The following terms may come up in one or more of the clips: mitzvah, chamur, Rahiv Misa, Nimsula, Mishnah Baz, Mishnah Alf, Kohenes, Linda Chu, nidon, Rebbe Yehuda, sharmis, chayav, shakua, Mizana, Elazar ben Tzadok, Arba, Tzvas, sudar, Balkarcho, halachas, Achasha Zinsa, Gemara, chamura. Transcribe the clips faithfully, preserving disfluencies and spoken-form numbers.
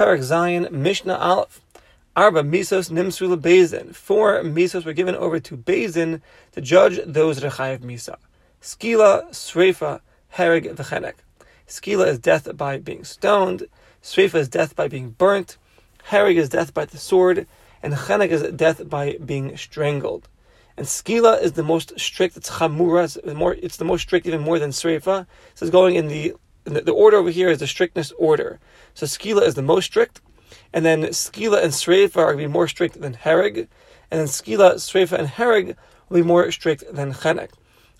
Parag Zion, Mishnah Alf. Arba, misos, Nimsula, Bazin. Four misos were given over to Bazin to judge those Rahiv Misa. Skila, Srefa, Herig, the Khenek. Skila is death by being stoned. Srefa is death by being burnt. Harak is death by the sword, and Khenek is death by being strangled. And Skila is the most strict. It's chamura. It's the, more, it's the most strict, even more than Srefa. So it's going in the, in the the order over here is the strictness order. So Skila is the most strict, and then Skila and Srefa are going to be more strict than Harak, and then Skila, Srefa, and Harak will be more strict than Khenek.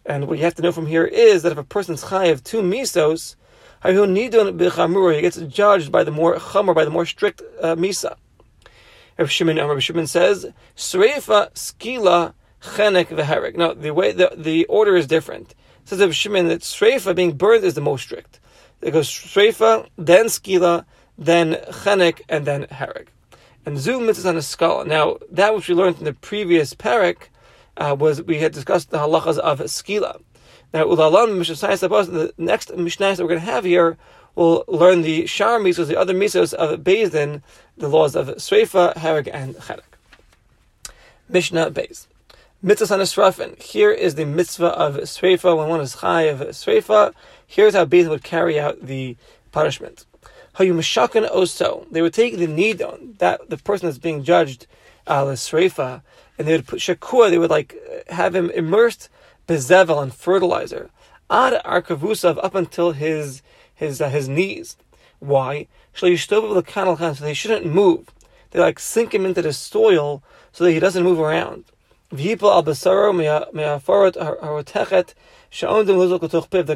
And what you have to know from here is that if a person's chayav two misos, he gets judged by the more chamur, by the more strict uh, misa. Rabbi Shimon, Rabbi Shimon says, Srefa, Skila, Khenek, v'Herig. Now, the way the, the order is different. It says Rabbi Shimon that Srefa, being burned, is the most strict. It goes Srefa, then Skila, then Khenek, and then Herig. And Zoom is on a Skala. Now, that which we learned in the previous parak uh, was we had discussed the halachas of Skila. Now, the next Mishnah that we're going to have here, we'll learn the sharmis, the other misos of Beis Din, the laws of Srefa, Harak, and Khenek. Mishnah Baz. Mitzvah San Israfin. Here is the mitzvah of Srefa. When one is chayav of Srefa, here's how Beis Din would carry out the punishment. Hayumishakan oso. They would take the nidon, that the person that's being judged, al Srefa, and they would put shakua. They would like have him immersed bezevel and fertilizer, ad arkavusav, up until his his uh, his knees. Why? So they shouldn't move. They like sink him into the soil so that he doesn't move around. They're going to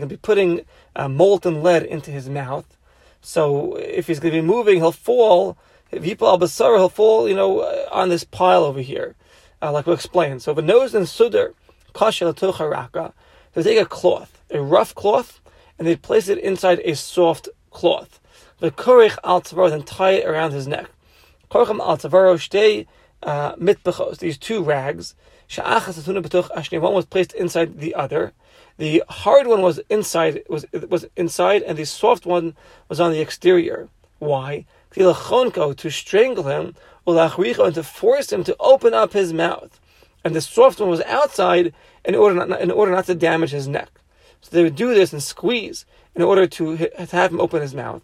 be putting uh, molten lead into his mouth. So if he's going to be moving, he'll fall. He'll fall, you know, on this pile over here, uh, like we'll explain. So the nose and sudar. They take a cloth, a rough cloth, and they place it inside a soft cloth. The korech al tzavaro, then tie it around his neck. Korchem al tzavaro shtei mitbechos. These two rags. One was placed inside the other. The hard one was inside, was was inside, and the soft one was on the exterior. Why? To strangle him, and to force him to open up his mouth. And the soft one was outside in order not, in order not to damage his neck. So they would do this and squeeze in order to, to have him open his mouth.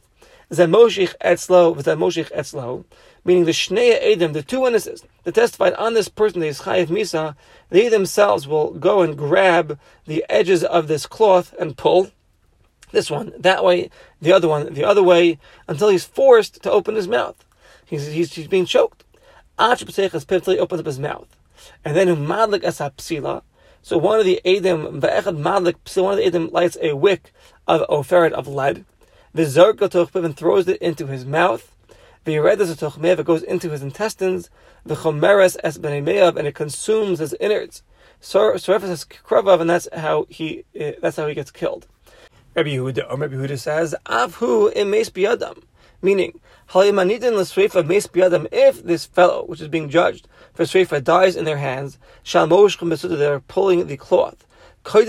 Zamoshich etzlo, v'zamoshich etzlo, meaning the shnei edim, the two witnesses that testified on this person, the chayav misa, they themselves will go and grab the edges of this cloth and pull this one that way, the other one the other way, until he's forced to open his mouth. He's he's, he's being choked. Ach b'seichas piv, till he opens up his mouth. And then madlik asap psila. So one of the edim, v'echad madlik psila, one of the edim lights a wick of oferet, of lead. V'zarka tochpiv, and throws it into his mouth. V'yeredas tochmev, it goes into his intestines. V'chomeres es benemeav, and it consumes his innards. Srefes es kravav, and that's how he that's how he gets killed. Rebbe Yehuda, Rebbe Yehuda says, avhu imes biyadam. Meaning, if this fellow, which is being judged for Srefa, dies in their hands, they're pulling the cloth. What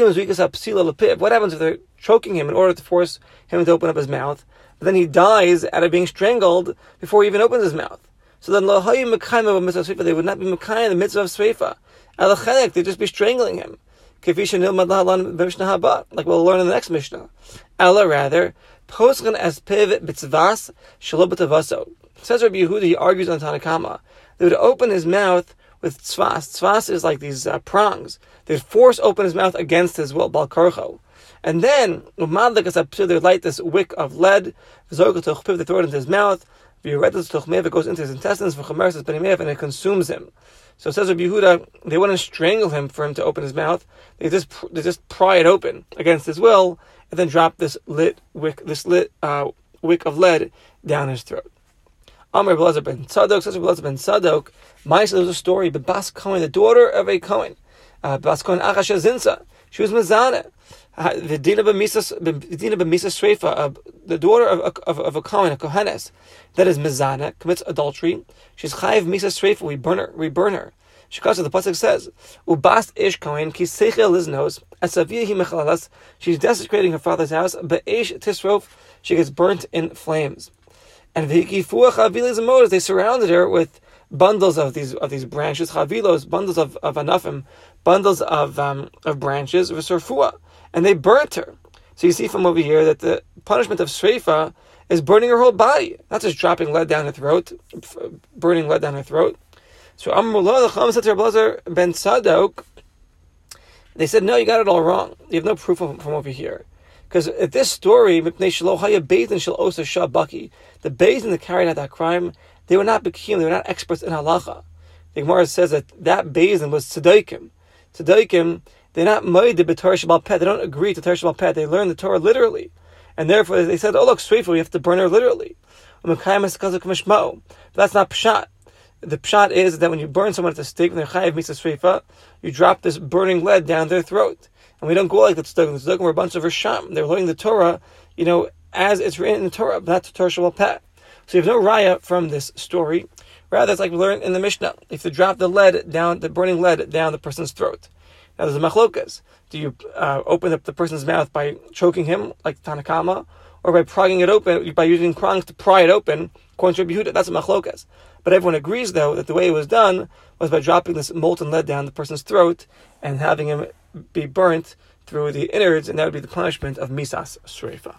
happens if they're choking him in order to force him to open up his mouth? But then he dies out of being strangled before he even opens his mouth. So then they would not be Mekayim the mitzvah of Srefa. Al Khenek, they'd just be strangling him. Like we'll learn in the next Mishnah. Allah, rather, says Rebbe Yehuda, he argues on Tanakama, they would open his mouth with tzvas. Tzvas is like these uh, prongs. They'd force open his mouth against his will, balkarcho. And then, they would light this wick of lead, they throw it into his mouth, it goes into his intestines, and it consumes him. So it says Rebbe Yehuda, they wouldn't strangle him for him to open his mouth. They just they just pry it open against his will, and then drop this lit wick, this lit uh, wick of lead down his throat. Amr Elazar ben Tzadok, says Elazar ben Tzadok, Mice, there's a story, but Bas Cohen, the daughter of a Cohen, uh, Bas Cohen Achasha Zinsa, she was Mizana, Vidina b'misas Srefa, the daughter of a, of, of a Cohen, a Kohenes, that is Mizana, commits adultery. She's chayav misas Srefa, we burn her, we burn her. Shikasa, the pasuk says, "Ubas ish kohen ki seichel liznos asavihi mechalalas." She's desecrating her father's house. Beish tisrof, she gets burnt in flames. And v'hikifuah chavilos u'moedos, they surrounded her with bundles of these of these branches, chavilos, bundles of of anafim, bundles of um, of branches, v'sorfuah, and they burnt her. So you see from over here that the punishment of Srefa is burning her whole body, not just dropping lead down her throat, burning lead down her throat. So Amrullah, the Chacham said to Elazar ben Tzadok, they said, no, you got it all wrong. You have no proof from, from over here. Because at this story, the Beis Din that carried out that crime, they were not Bekim, they were not experts in halacha. The Gemara says that that Beis Din was Tzadikim. Tzadikim, they're not moed the Torah Shabbal Pet. They don't agree to Torah Shabbal Pet. They learn the Torah literally. And therefore, they said, oh, look, Srefa, we have to burn her literally. But that's not Pshat. The Pshat is that when you burn someone at the stake, when they're chayav Misa Srefa, you drop this burning lead down their throat. And we don't go like the Tzaddokim. The Tzaddokim were a bunch of Risham. They were learning the Torah, you know, as it's written in the Torah, but not the Torah Shabbal Pet. So you have no raya from this story. Rather, it's like we learned in the Mishnah. If you drop the lead down, the burning lead down the person's throat. Now, there's the machlokas. Do you uh, open up the person's mouth by choking him, like Tanakama, or by progging it open, by using prongs to pry it open, according to Rebbe Yehuda? That's a machlokas. But everyone agrees, though, that the way it was done was by dropping this molten lead down the person's throat and having him be burnt through the innards, and that would be the punishment of Misas Srefa.